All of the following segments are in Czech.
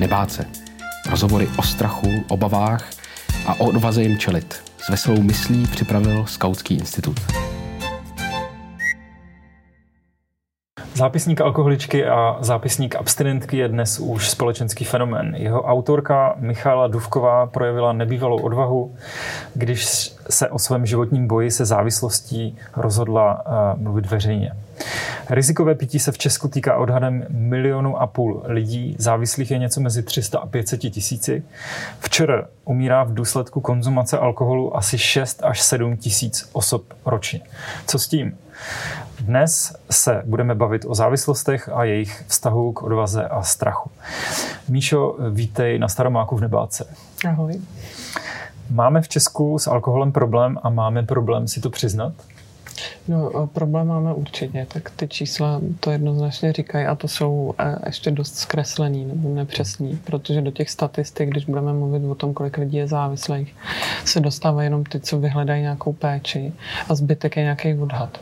Nebát se. Rozhovory o strachu, obavách a o odvaze jim čelit. S veselou myslí připravil Skautský institut. Zápisník alkoholičky a zápisník abstinentky je dnes už společenský fenomén. Jeho autorka Michaela Dudková projevila nebývalou odvahu, když se o svém životním boji se závislostí rozhodla mluvit veřejně. Rizikové pití se v Česku týká odhadem 1,5 milionu lidí, závislých je něco mezi 300 a 500 tisíci. Včera umírá v důsledku konzumace alkoholu asi 6 až 7 tisíc osob ročně. Co s tím? Dnes se budeme bavit o závislostech a jejich vztahu k odvaze a strachu. Míšo, vítej na Staromáku v Nebát se. Ahoj. Máme v Česku s alkoholem problém a máme problém si to přiznat? No, problém máme určitě, tak ty čísla to jednoznačně říkají a to jsou ještě dost zkreslený nebo nepřesný, protože do těch statistik, když budeme mluvit o tom, kolik lidí je závislých, se dostávají jenom ty, co vyhledají nějakou péči a zbytek je nějaký odhad.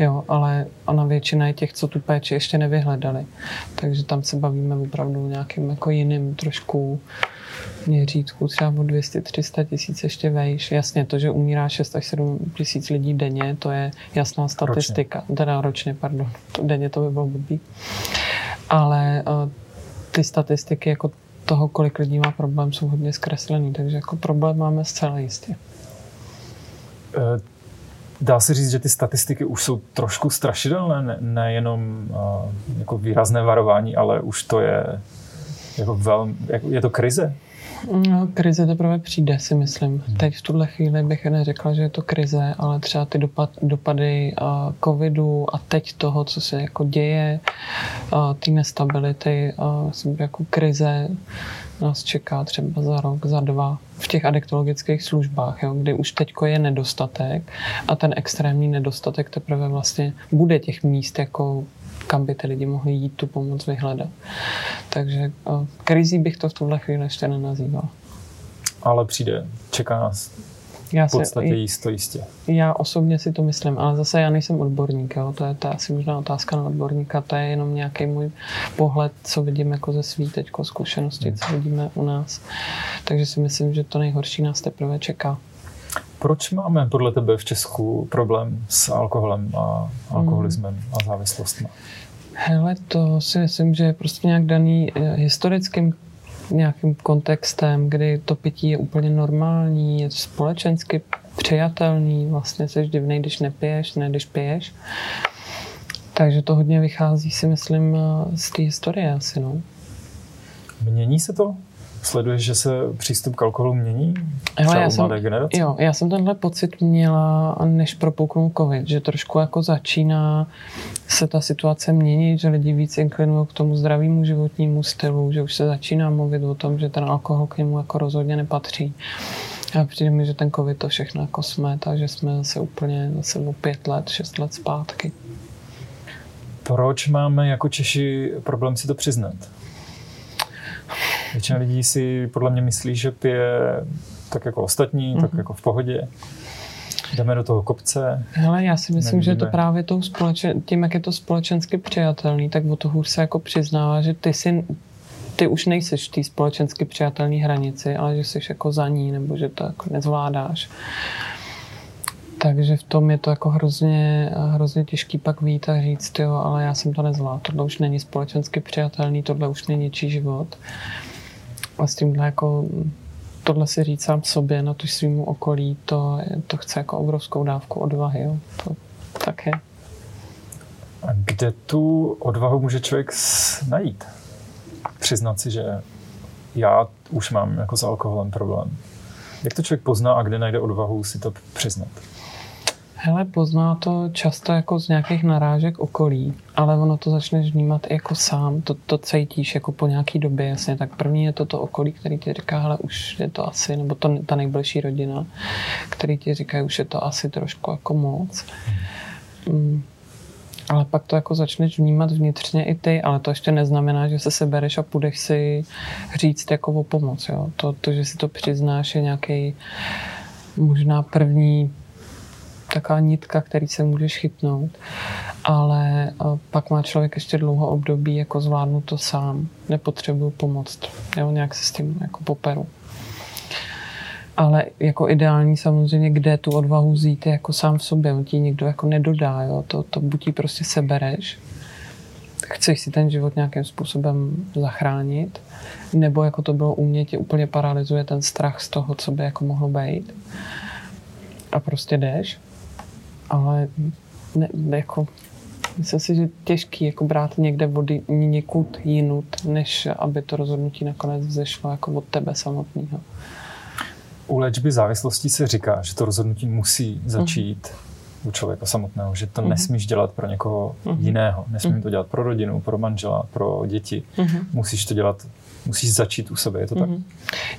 Jo, ale ona většina je těch, co tu péči ještě nevyhledali, takže tam se bavíme opravdu o nějakým jako jiným trošku měřítku, třeba o 200-300 tisíc ještě vejš. Jasně, to, že umírá 6 až 7 tisíc lidí denně, to je jasná statistika. Ročně. Teda ročně, pardon. Denně to by bylo blbý. Ale ty statistiky jako toho, kolik lidí má problém, jsou hodně zkreslený, takže jako problém máme zcela jistě. Dá se říct, že ty statistiky už jsou trošku strašidelné, nejenom jako výrazné varování, ale už to je jako je to krize? No, krize teprve přijde, si myslím. Teď v tuhle chvíli bych neřekla, že je to krize, ale třeba ty dopady covidu a teď toho, co se jako děje, ty nestability, jako krize nás čeká třeba za rok, za dva v těch adiktologických službách, jo, kdy už teďko je nedostatek a ten extrémní nedostatek teprve vlastně bude těch míst jako kam by ty lidi mohli jít tu pomoc vyhledat. Takže krizí bych to v tuhle chvíli ještě nenazývala. Ale přijde, čeká nás v podstatě jistě. Já osobně si to myslím, ale zase já nejsem odborník, jo? To je asi možná otázka na odborníka, to je jenom nějaký můj pohled, co vidím jako ze svý teďko zkušenosti, co vidíme u nás. Takže si myslím, že to nejhorší nás teprve čeká. Proč máme podle tebe v Česku problém s alkoholem a alkoholismem a závislostmi? Hele, to si myslím, že je prostě nějak daný historickým nějakým kontextem, kdy to pití je úplně normální, je společensky přijatelný, vlastně jsi divnej, když nepiješ, ne když piješ. Takže to hodně vychází, si myslím, z té historie asi, no. Mění se to? Sleduješ, že se přístup k alkoholu mění? Já jsem tenhle pocit měla, než propouknul covid, že trošku jako začíná se ta situace měnit, že lidi víc inklinují k tomu zdravému životnímu stylu, že už se začíná mluvit o tom, že ten alkohol k němu jako rozhodně nepatří. A přijde mi, že ten covid to všechno jako jsme, takže jsme zase úplně zase o 5 let, 6 let zpátky. Proč máme jako Češi problém si to přiznat? Většina lidí si podle mě myslí, že pije tak jako ostatní, tak jako v pohodě. Jdeme do toho kopce. Hele, já si myslím, že to právě tím, jak je to společensky přijatelný, tak o to hůř se jako přiznává, že ty už nejseš v té společensky přijatelné hranici, ale že jsi jako za ní, nebo že to jako nezvládáš. Takže v tom je to jako hrozně těžký pak vyjít a říct, jo, ale já jsem to nezvládl, tohle už není společensky přijatelný, tohle už není něčí život. A s tímhle jako, tohle si říct sám sobě, na to svýmu okolí, to chce jako obrovskou dávku odvahy, jo, to tak je. A kde tu odvahu může člověk najít? Přiznat si, že já už mám jako s alkoholem problém. Jak to člověk pozná a kde najde odvahu si to přiznat? Hele, pozná to často jako z nějakých narážek okolí, ale ono to začneš vnímat i jako sám, to cítíš jako po nějaký době, jasně, tak první je to okolí, který ti říká, hele, už je to asi, nebo ta nejbližší rodina, který ti říká, už je to asi trošku jako moc. Ale pak to jako začneš vnímat vnitřně i ty, ale to ještě neznamená, že se sebereš a půjdeš si říct jako o pomoc, jo. To, že si to přiznáš, je nějaký možná první taková nitka, který se můžeš chytnout, ale pak tak má člověk ještě dlouho období, jako zvládnu to sám, nepotřebuju pomoc, jo, nějak se s tím jako poperu. Ale jako ideální samozřejmě, kde tu odvahu vzít, je jako sám v sobě, on ti nikdo jako nedodá, jo, to buď ji prostě sebereš, chceš si ten život nějakým způsobem zachránit, nebo jako to bylo u mě, tě úplně paralyzuje ten strach z toho, co by jako mohlo být. A prostě jdeš, ale ne, jako, myslím si, že těžký jako brát někde vody někud jinut, než aby to rozhodnutí nakonec vzešlo jako od tebe samotného. U léčby závislostí se říká, že to rozhodnutí musí začít u člověka samotného, že to nesmíš dělat pro někoho jiného, nesmíš to dělat pro rodinu, pro manžela, pro děti, musíš to dělat, musíš začít u sebe, je to tak?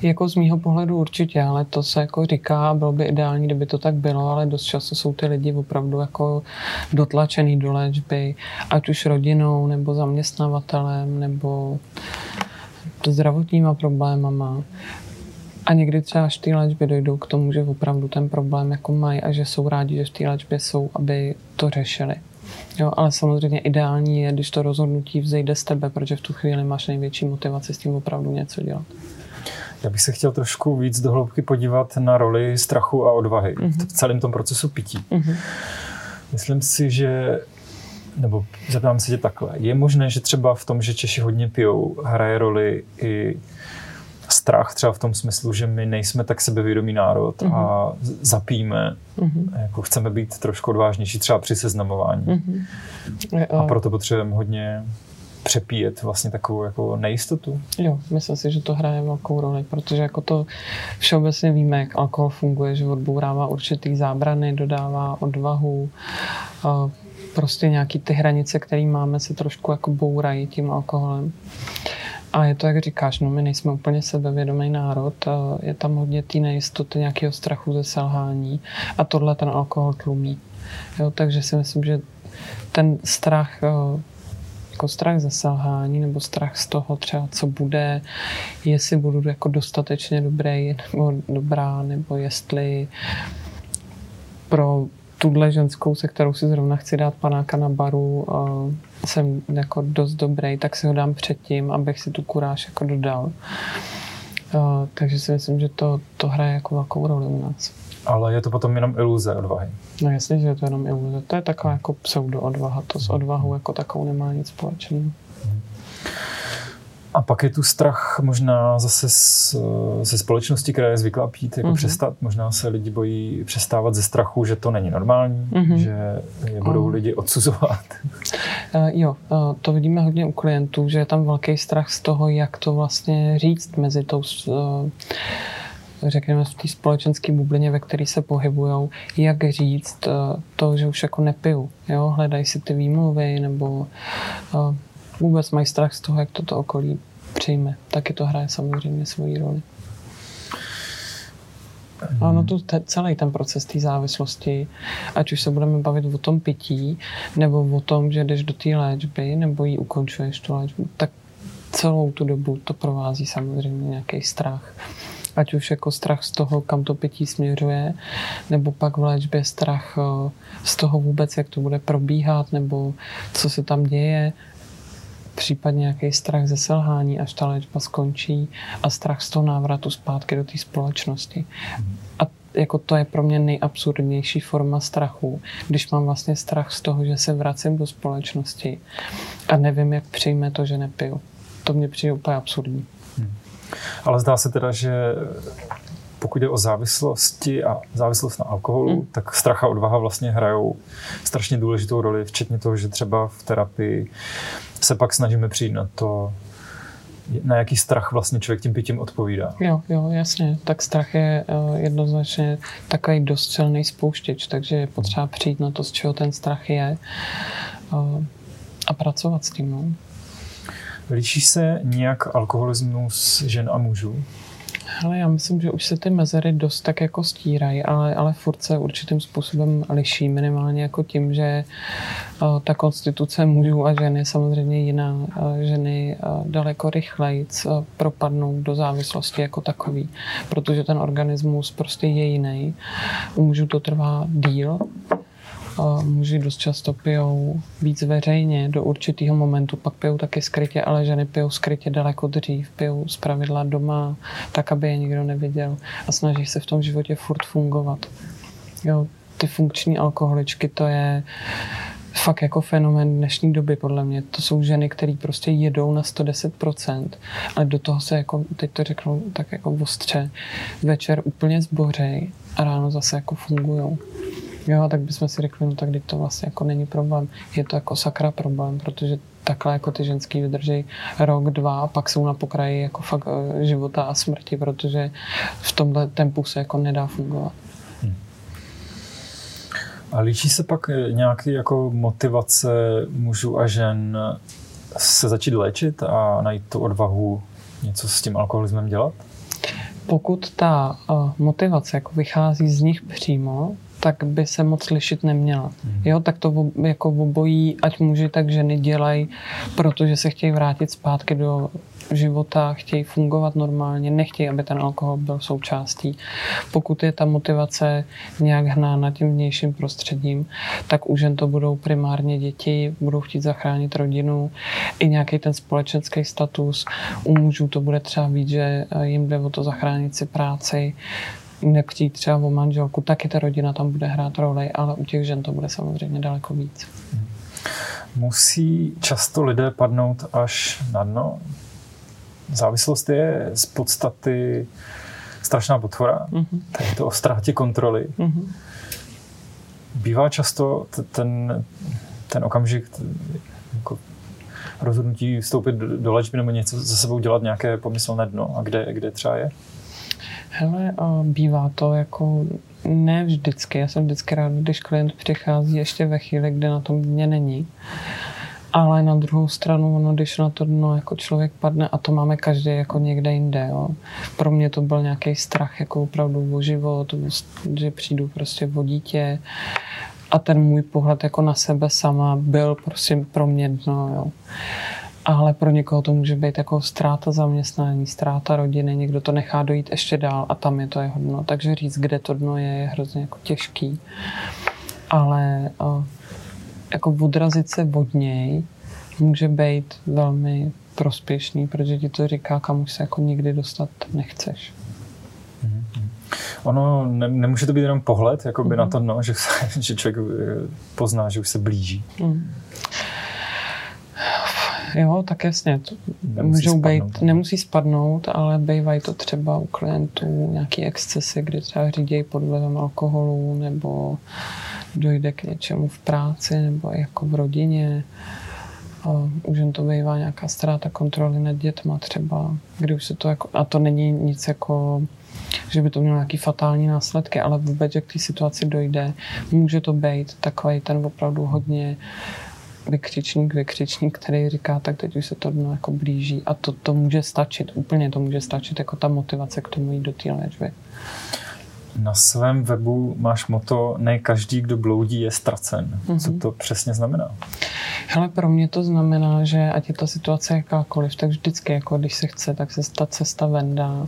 Jako z mýho pohledu určitě, ale to se jako říká, bylo by ideální, kdyby to tak bylo, ale dost často jsou ty lidi opravdu jako dotlačený do léčby, ať už rodinou, nebo zaměstnavatelem, nebo zdravotníma problémama. A někdy třeba až v té léčbě dojdou k tomu, že opravdu ten problém jako mají a že jsou rádi, že v té léčbě jsou, aby to řešili. Jo, ale samozřejmě ideální je, když to rozhodnutí vzejde z tebe, protože v tu chvíli máš největší motivaci s tím opravdu něco dělat. Já bych se chtěl trošku víc do hloubky podívat na roli strachu a odvahy v celém tom procesu pití. Myslím si, že nebo zeptám se tě takhle. Je možné, že třeba v tom, že Češi hodně pijou, hraje roli i strach třeba v tom smyslu, že my nejsme tak sebevědomý národ a zapíme, jako chceme být trošku odvážnější třeba při seznamování. A proto potřebujeme hodně přepíjet vlastně takovou jako nejistotu. Jo, myslím si, že to hraje velkou roli, protože jako to všeobecně víme, jak alkohol funguje, že odbourává určitý zábrany, dodává odvahu, prostě nějaký ty hranice, které máme, se trošku jako bourají tím alkoholem. A je to, jak říkáš, no my nejsme úplně sebevědomý národ, je tam hodně té nejistoty, nějakého strachu ze selhání a tohle ten alkohol tlumí. Jo, takže si myslím, že ten strach, jako strach ze selhání nebo strach z toho třeba, co bude, jestli budu jako dostatečně dobrý nebo dobrá, nebo jestli pro tuhle ženskou, se kterou si zrovna chci dát panáka na baru, jsem jako dost dobrý, tak si ho dám předtím, abych si tu kuráž jako dodal. Takže si myslím, že to hraje jako velkou roli u nás. Ale je to potom jenom iluze odvahy. No jasně, že je to jenom iluze. To je taková jako pseudoodvaha. To s odvahou jako takovou nemá nic společného. A pak je tu strach možná zase ze společnosti, která je zvyklá pít, jako přestat. Možná se lidi bojí přestávat ze strachu, že to není normální, že je budou lidi odsuzovat. Jo, to vidíme hodně u klientů, že je tam velký strach z toho, jak to vlastně říct mezi tou, řekněme, v té společenské bublině, ve které se pohybujou, jak říct to, že už jako nepiju. Jo? Hledají si ty výmluvy nebo vůbec mají strach z toho, jak toto okolí přijme. Taky to hraje samozřejmě svoji roli. A ono to celý ten proces té závislosti, ať už se budeme bavit o tom pití, nebo o tom, že jdeš do té léčby, nebo ji ukončuješ tu léčbu, tak celou tu dobu to provází samozřejmě nějaký strach. Ať už jako strach z toho, kam to pití směřuje, nebo pak v léčbě strach z toho vůbec, jak to bude probíhat, nebo co se tam děje, případně nějaký strach ze selhání, až ta léčba skončí, a strach z toho návratu zpátky do té společnosti. A jako to je pro mě nejabsurdnější forma strachu, když mám vlastně strach z toho, že se vracím do společnosti a nevím, jak přijme to, že nepiju. To mě přijde úplně absurdní. Ale zdá se teda, že pokud jde o závislosti a závislost na alkoholu, tak strach a odvaha vlastně hrajou strašně důležitou roli, včetně toho, že třeba v terapii se pak snažíme přijít na to, na jaký strach vlastně člověk tím pitím odpovídá. Jo, jasně. Tak strach je jednoznačně takový dost silný spouštěč, takže je potřeba přijít na to, z čeho ten strach je, a pracovat s tím. No. Liší se nějak alkoholismus žen a mužů? Hele, já myslím, že už se ty mezery dost tak jako stírají, ale furt se určitým způsobem liší, minimálně jako tím, že ta konstituce mužů a žen je samozřejmě jiná. Ženy daleko rychleji propadnou do závislosti jako takový, protože ten organismus prostě je jiný. U mužů to trvá díl. muži dost často pijou víc veřejně, do určitého momentu, pak pijou taky skrytě, ale ženy pijou skrytě daleko dřív, pijou zpravidla doma, tak, aby je nikdo neviděl, a snaží se v tom životě furt fungovat. Jo, ty funkční alkoholičky, to je fakt jako fenomén dnešní doby, podle mě. To jsou ženy, které prostě jedou na 110%, ale do toho se, jako, teď to řeknu tak jako ostře, večer úplně zbořej a ráno zase jako fungujou. Jo, tak bychom si řekli, no tak to vlastně jako není problém. Je to jako sakra problém, protože takhle jako ty ženský vydrží rok, dva a pak jsou na pokraji jako fakt života a smrti, protože v tomhle tempu se jako nedá fungovat. A líčí se pak nějaký jako motivace mužů a žen se začít léčit a najít tu odvahu něco s tím alkoholismem dělat? Pokud ta motivace jako vychází z nich přímo, tak by se moc lišit neměla. Jo, tak to jako obojí, ať muži, tak ženy dělají, protože se chtějí vrátit zpátky do života, chtějí fungovat normálně, nechtějí, aby ten alkohol byl součástí. Pokud je ta motivace nějak hnána tím vnějším prostředím, tak u žen to budou primárně děti, budou chtít zachránit rodinu i nějaký ten společenský status. U mužů to bude třeba víc, že jim jde o to zachránit si práci, nechtít třeba o manželku, taky ta rodina tam bude hrát roli, ale u těch žen to bude samozřejmě daleko víc. Musí často lidé padnout až na dno? Závislost je z podstaty strašná potvora, tak je to o ztrátě kontroly. Bývá často ten okamžik jako rozhodnutí vstoupit do léčby nebo něco za sebou dělat, nějaké pomyslné dno, a kde třeba je? Hele, bývá to jako ne vždycky. Já jsem vždycky rád, když klient přichází ještě ve chvíli, kde na tom dně není. Ale na druhou stranu, když na to dno jako člověk padne, a to máme každý jako někde jinde. Jo. Pro mě to byl nějaký strach jako opravdu o život, že přijdu prostě o dítě. A ten můj pohled jako na sebe sama byl prostě pro mě dno. Jo. Ale pro někoho to může být jako ztráta zaměstnání, ztráta rodiny, někdo to nechá dojít ještě dál a tam je to jeho dno. Takže říct, kde to dno je hrozně jako těžký. Ale jako odrazit se od něj může být velmi prospěšný, protože ti to říká, kam už se jako nikdy dostat nechceš. Ono nemůže to být jenom pohled jakoby na to dno, že člověk pozná, že už se blíží. Jo, tak jasně, nemusí spadnout, ale bývají to třeba u klientů nějaký excesy, kdy třeba řídějí pod vlivem alkoholu, nebo dojde k něčemu v práci, nebo jako v rodině. Už jen to bývá nějaká ztráta kontroly nad dětma třeba, kdy už se to jako, a to není nic jako, že by to mělo nějaký fatální následky, ale vůbec, že k té situaci dojde, může to být takový ten opravdu hodně vykřičník, který říká, tak teď už se to dno jako blíží, a to může stačit, úplně to může stačit jako ta motivace k tomu jít do té léčby. Na svém webu máš motto: ne každý, kdo bloudí, je ztracen. Co to přesně znamená? Hele, pro mě to znamená, že ať je ta situace jakákoliv, tak vždycky, jako když se chce, tak se ta cesta ven dá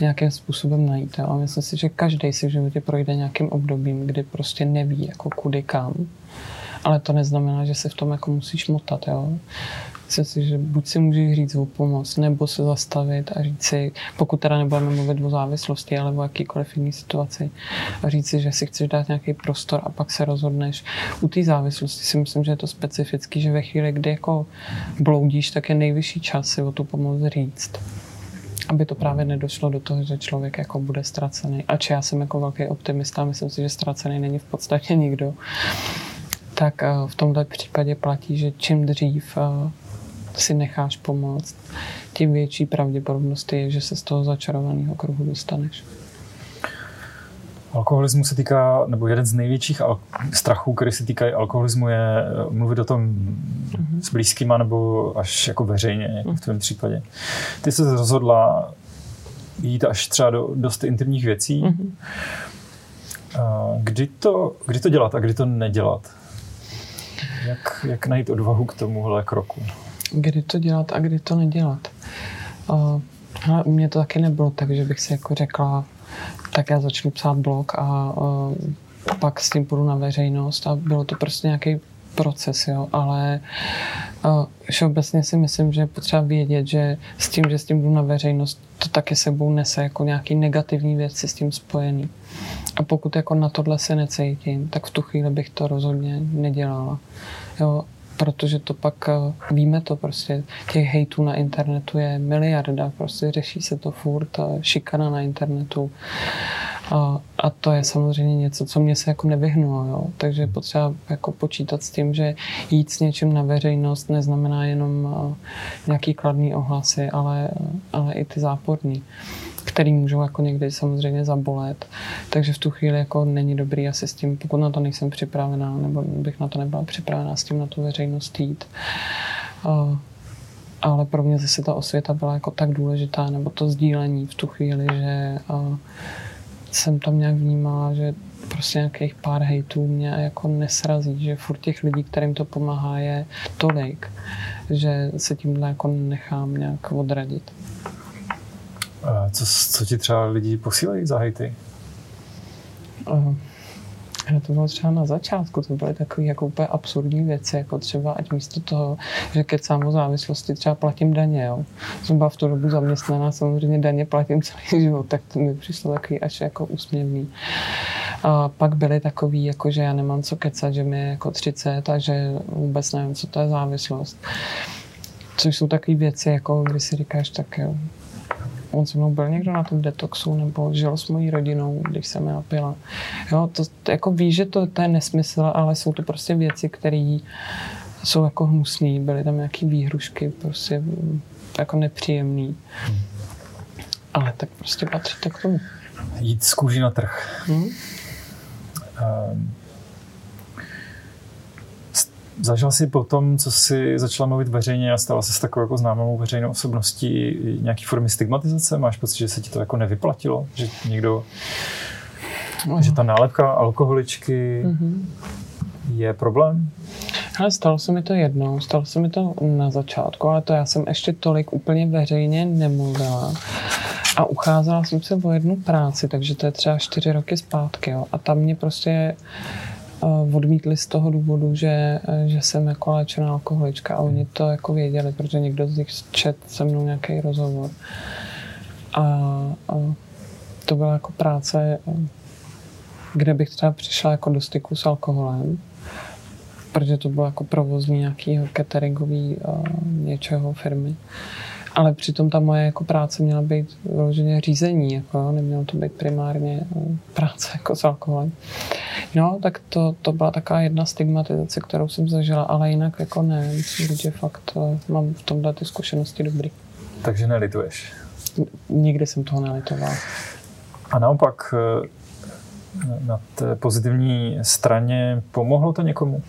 nějakým způsobem najít. A myslím si, že každý si v životě projde nějakým obdobím, kdy prostě neví, jako kudy kam. Ale to neznamená, že se v tom jako musíš motat, jo. Myslím si, že buď si můžeš říct o pomoc, nebo se zastavit a říct si, pokud teda nebudeme mluvit o závislosti, ale o jakýkoliv jiný situaci, a říct si, že si chceš dát nějaký prostor a pak se rozhodneš. U té závislosti si myslím, že je to specifický, že ve chvíli, kdy jako bloudíš, tak je nejvyšší čas si o tu pomoc říct. Aby to právě nedošlo do toho, že člověk jako bude ztracený. Ač já jsem jako velký optimista, myslím si, že ztracený není v podstatě nikdo. Tak v tomto případě platí, že čím dřív si necháš pomoct, tím větší pravděpodobnost je, že se z toho začarovaného kruhu dostaneš. Alkoholismu se týká, nebo jeden z největších strachů, který se týkají alkoholismu, je mluvit o tom s blízkýma nebo až jako veřejně, jako v tvém případě. Ty se rozhodla jít až třeba do dost intimních věcí. Kdy to dělat a kdy to nedělat? Jak najít odvahu k tomuhle kroku? Kdy to dělat a kdy to nedělat? Hele, u mě to taky nebylo tak, že bych si jako řekla, tak já začnu psát blog a pak s tím půjdu na veřejnost a bylo to prostě nějaký proces, jo, ale všeobecně si myslím, že je potřeba vědět, že s tím jdu na veřejnost, to taky sebou nese jako nějaký negativní věci s tím spojený. A pokud jako na tohle se necítím, tak v tu chvíli bych to rozhodně nedělala. Jo, protože to pak, víme to prostě, těch hejtů na internetu je miliarda, prostě řeší se to furt, šikana na internetu. A to je samozřejmě něco, co mě se jako nevyhnulo, jo. Takže je potřeba jako počítat s tím, že jít s něčím na veřejnost neznamená jenom nějaký kladný ohlasy, ale i ty záporný, který můžou jako někdy samozřejmě zabolet. Takže v tu chvíli jako není dobrý asi s tím, pokud na to nejsem připravená, nebo bych na to nebyla připravená s tím na tu veřejnost jít. Ale pro mě zase ta osvěta byla jako tak důležitá, nebo to sdílení v tu chvíli, že jsem tam nějak vnímala, že prostě nějakých pár hejtů mě jako nesrazí, že furt těch lidí, kterým to pomáhá, je tolik, že se tímhle jako nechám nějak odradit. Co ti třeba lidi posílají za hejty? To bylo třeba na začátku, to byly takové jako úplně absurdní věci, jako třeba ať místo toho, že kecám o závislosti, třeba platím daně, jo. Jsem byla v tu dobu zaměstnaná, samozřejmě daně platím celý život, tak to mi přišlo takový až jako úsměvný. A pak byly takový, jako že já nemám co kecat, že mi je jako 30 a že vůbec nevím, co to je závislost. Což jsou takové věci, jako když si říkáš, tak jo. On se mnou byl někdo na tom detoxu, nebo žil s mojí rodinou, když jsem já pila. Jo, to jako víš, že to je nesmysl, ale jsou to prostě věci, které jsou jako hnusné. Byly tam nějaké výhrušky, prostě jako nepříjemný. Ale tak prostě patří to k tomu. Jít z kůži na trh. Zažila jsi po tom, co jsi začala mluvit veřejně a stala se takovou jako známou veřejnou osobností, nějaký formy stigmatizace? Máš pocit, že se ti to jako nevyplatilo? Že někdo, že ta nálepka alkoholičky je problém? Ale stalo se mi to jednou, stalo se mi to na začátku, ale to já jsem ještě tolik úplně veřejně nemluvila. A ucházela jsem se o jednu práci, takže to je třeba 4 roky zpátky. Jo. A tam mě prostě odmítli z toho důvodu, že jsem jako léčená alkoholička a oni to jako věděli, protože někdo z nich četl se mnou nějaký rozhovor. A to byla jako práce, kde bych třeba přišla jako do styku s alkoholem, protože to bylo jako provozní nějakého cateringový něčeho firmy. Ale přitom ta moje jako práce měla být vyloženě řízení, jako, nemělo to být primárně práce jako s alkoholem. No, tak to byla taková jedna stigmatizace, kterou jsem zažila, ale jinak jako ne, myslím, že fakt mám v tomhle ty zkušenosti dobrý. Takže nelituješ? Nikdy jsem toho nelitovala. A naopak na té pozitivní straně pomohlo to někomu?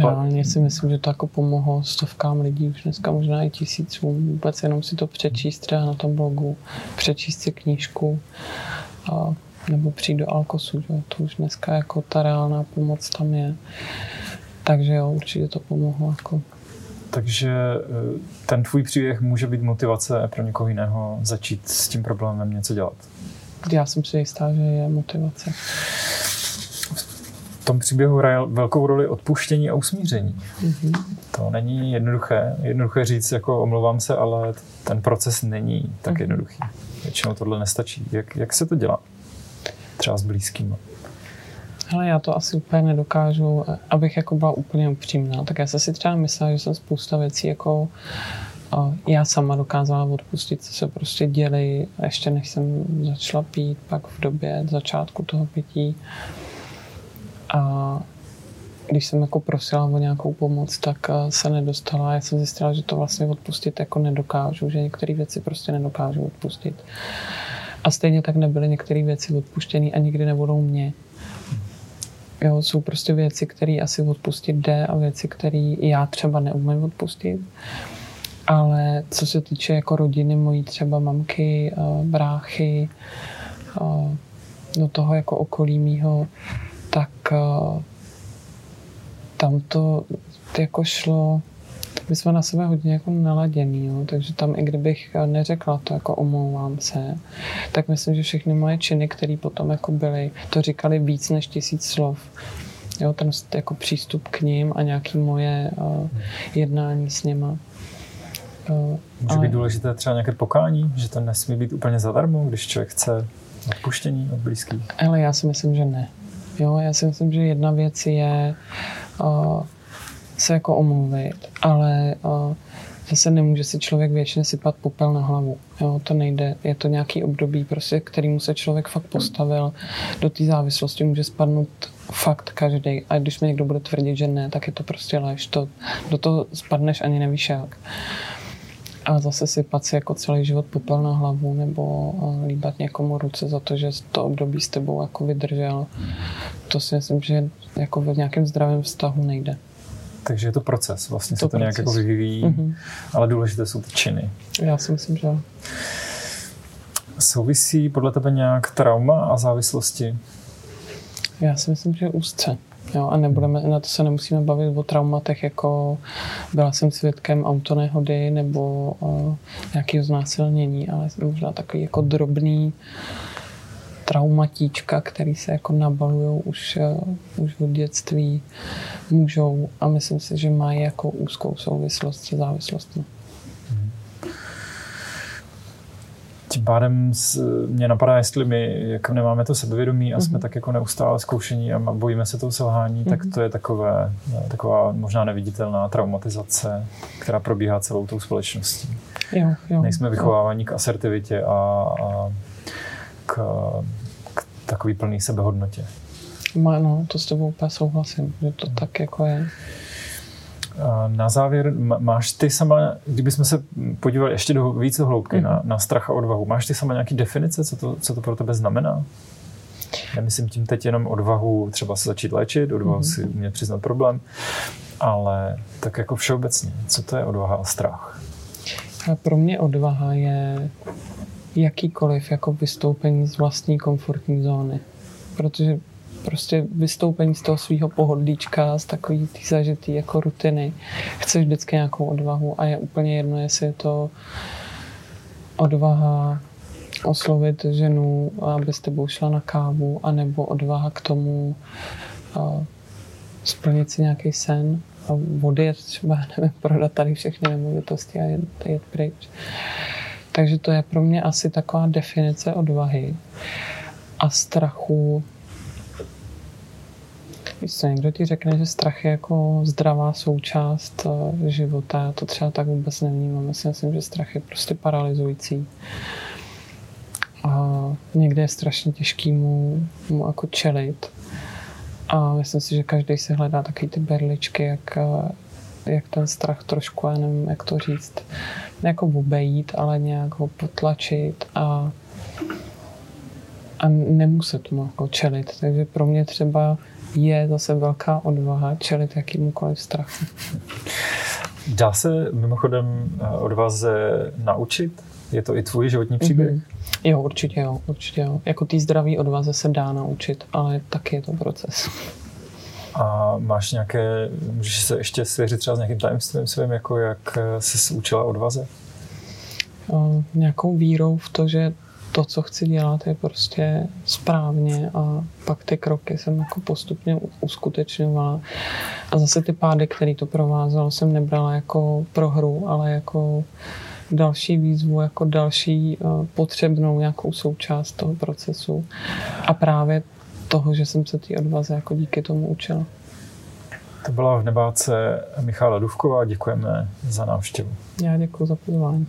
Reálně si myslím, že to jako pomohlo stovkám lidí, už dneska možná i tisícům. Vůbec jenom si to přečíst třeba na tom blogu, přečíst si knížku nebo přijít do Alkosu. Jo. To už dneska jako ta reálná pomoc tam je. Takže jo, určitě to pomohlo. Jako. Takže ten tvůj příběh může být motivace pro někoho jiného začít s tím problémem něco dělat. Já jsem si jistá, že je motivace. V tom příběhu hraje velkou roli odpuštění a usmíření. To není jednoduché. Jednoduché říct, jako omlouvám se, ale ten proces není tak jednoduchý. Většinou tohle nestačí. Jak se to dělá? Třeba s blízkým. Hele, já to asi úplně nedokážu, abych jako byla úplně upřímná. Tak já jsem si třeba myslela, že jsem spousta věcí jako já sama dokázala odpustit, co se prostě děli, ještě než jsem začala pít, pak v době začátku toho pití. A když jsem jako prosila o nějakou pomoc, tak se nedostala. Já jsem zjistila, že to vlastně odpustit jako nedokážu, že některé věci prostě nedokážu odpustit. A stejně tak nebyly některé věci odpuštěné a nikdy nebudou mě. Jo, jsou prostě věci, které asi odpustit jde a věci, které já třeba neumím odpustit. Ale co se týče jako rodiny mojí, třeba mamky, bráchy, do toho jako okolí mýho, tak tam to jako šlo My jsme na sebe hodně jako naladěný, jo? Takže tam i kdybych neřekla to jako omlouvám se, tak myslím, že všechny moje činy, které potom jako byly, to říkali víc než 1000 slov. Jo, ten jako přístup k ním a nějaké moje jednání s nima. Může být důležité třeba nějaké pokání, že to nesmí být úplně zadarmo, když člověk chce odpuštění od blízkých? Ale já si myslím, že ne. Jo, já si myslím, že jedna věc je se jako omluvit, ale zase nemůže si člověk věčně sypat popel na hlavu. Jo, to nejde. Je to nějaký období, prostě, kterému se člověk fakt postavil. Do té závislosti může spadnout fakt každý. A když mi někdo bude tvrdit, že ne, tak je to prostě lež. Do toho spadneš ani nevíš jak. A zase sypat si jako celý život popel na hlavu nebo líbat někomu ruce za to, že to období s tebou jako vydržel. To si myslím, že jako v nějakém zdravém vztahu nejde. Takže je to proces, vlastně to se to proces. Nějak jako vyvíjí, ale důležité jsou ty činy. Já si myslím, že souvisí podle tebe nějak trauma a závislosti? Já si myslím, že úzce. Jo, a nebudeme, na to se nemusíme bavit o traumatech, jako byla jsem svědkem autonehody nebo nějakého znásilnění, ale možná takový jako drobný traumatíčka, který se jako nabalujou už od dětství, můžou a myslím si, že mají jako úzkou souvislost se závislostí. Tím pádem mě napadá, jestli my jako nemáme to sebevědomí a jsme tak jako neustále zkoušení a bojíme se toho selhání, tak to je taková možná neviditelná traumatizace, která probíhá celou tou společností. Jo, nejsme vychováváni k asertivitě a k takový plný sebehodnotě. No, to s tebou úplně souhlasím, že to tak jako je. Na závěr, máš ty sama, kdybychom se podívali ještě víc do hloubky na strach a odvahu, máš ty sama nějaký definice, co to pro tebe znamená? Já myslím tím teď jenom odvahu třeba se začít léčit, odvahu si umět přiznat problém, ale tak jako všeobecně, co to je odvaha a strach? A pro mě odvaha je jakýkoliv jako vystoupení z vlastní komfortní zóny, protože prostě vystoupení z toho svého pohodlíčka, z takový tý zažitý jako rutiny. Chceš vždycky nějakou odvahu a je úplně jedno, jestli je to odvaha oslovit ženu, aby s tebou šla na kávu, anebo odvaha k tomu splnit si nějaký sen a odjet třeba, nevím, prodat tady všechny nemovitosti a jet pryč. Takže to je pro mě asi taková definice odvahy a strachu. Jistě, někdo ti řekne, že strach je jako zdravá součást života. Já to třeba tak vůbec nevnímám. Já si myslím, že strach je prostě paralyzující. A někde je strašně těžký mu jako čelit. A myslím si, že každý si hledá takový ty berličky, jak ten strach trošku, já nevím, jak to říct, jako obejít, ale nějak ho potlačit a nemuset mu jako čelit. Takže pro mě třeba je zase velká odvaha čelit jakýmukoliv strachu. Dá se mimochodem odvaze naučit? Je to i tvůj životní příběh? Jo, určitě jo. Jako ty zdraví odvaze se dá naučit, ale taky je to proces. A máš nějaké, můžeš se ještě svěřit třeba s nějakým tajemstvím svým, jako jak jsi učila odvaze? Nějakou vírou v to, že to, co chci dělat, je prostě správně a pak ty kroky jsem jako postupně uskutečňovala. A zase ty pády, které to provázelo, jsem nebrala jako prohru, ale jako další výzvu, jako další potřebnou nějakou součást toho procesu. A právě toho, že jsem se té odvaze jako díky tomu učila. To byla v Nebátce Michaela Dudková. Děkujeme za návštěvu. Já děkuji za pozvání.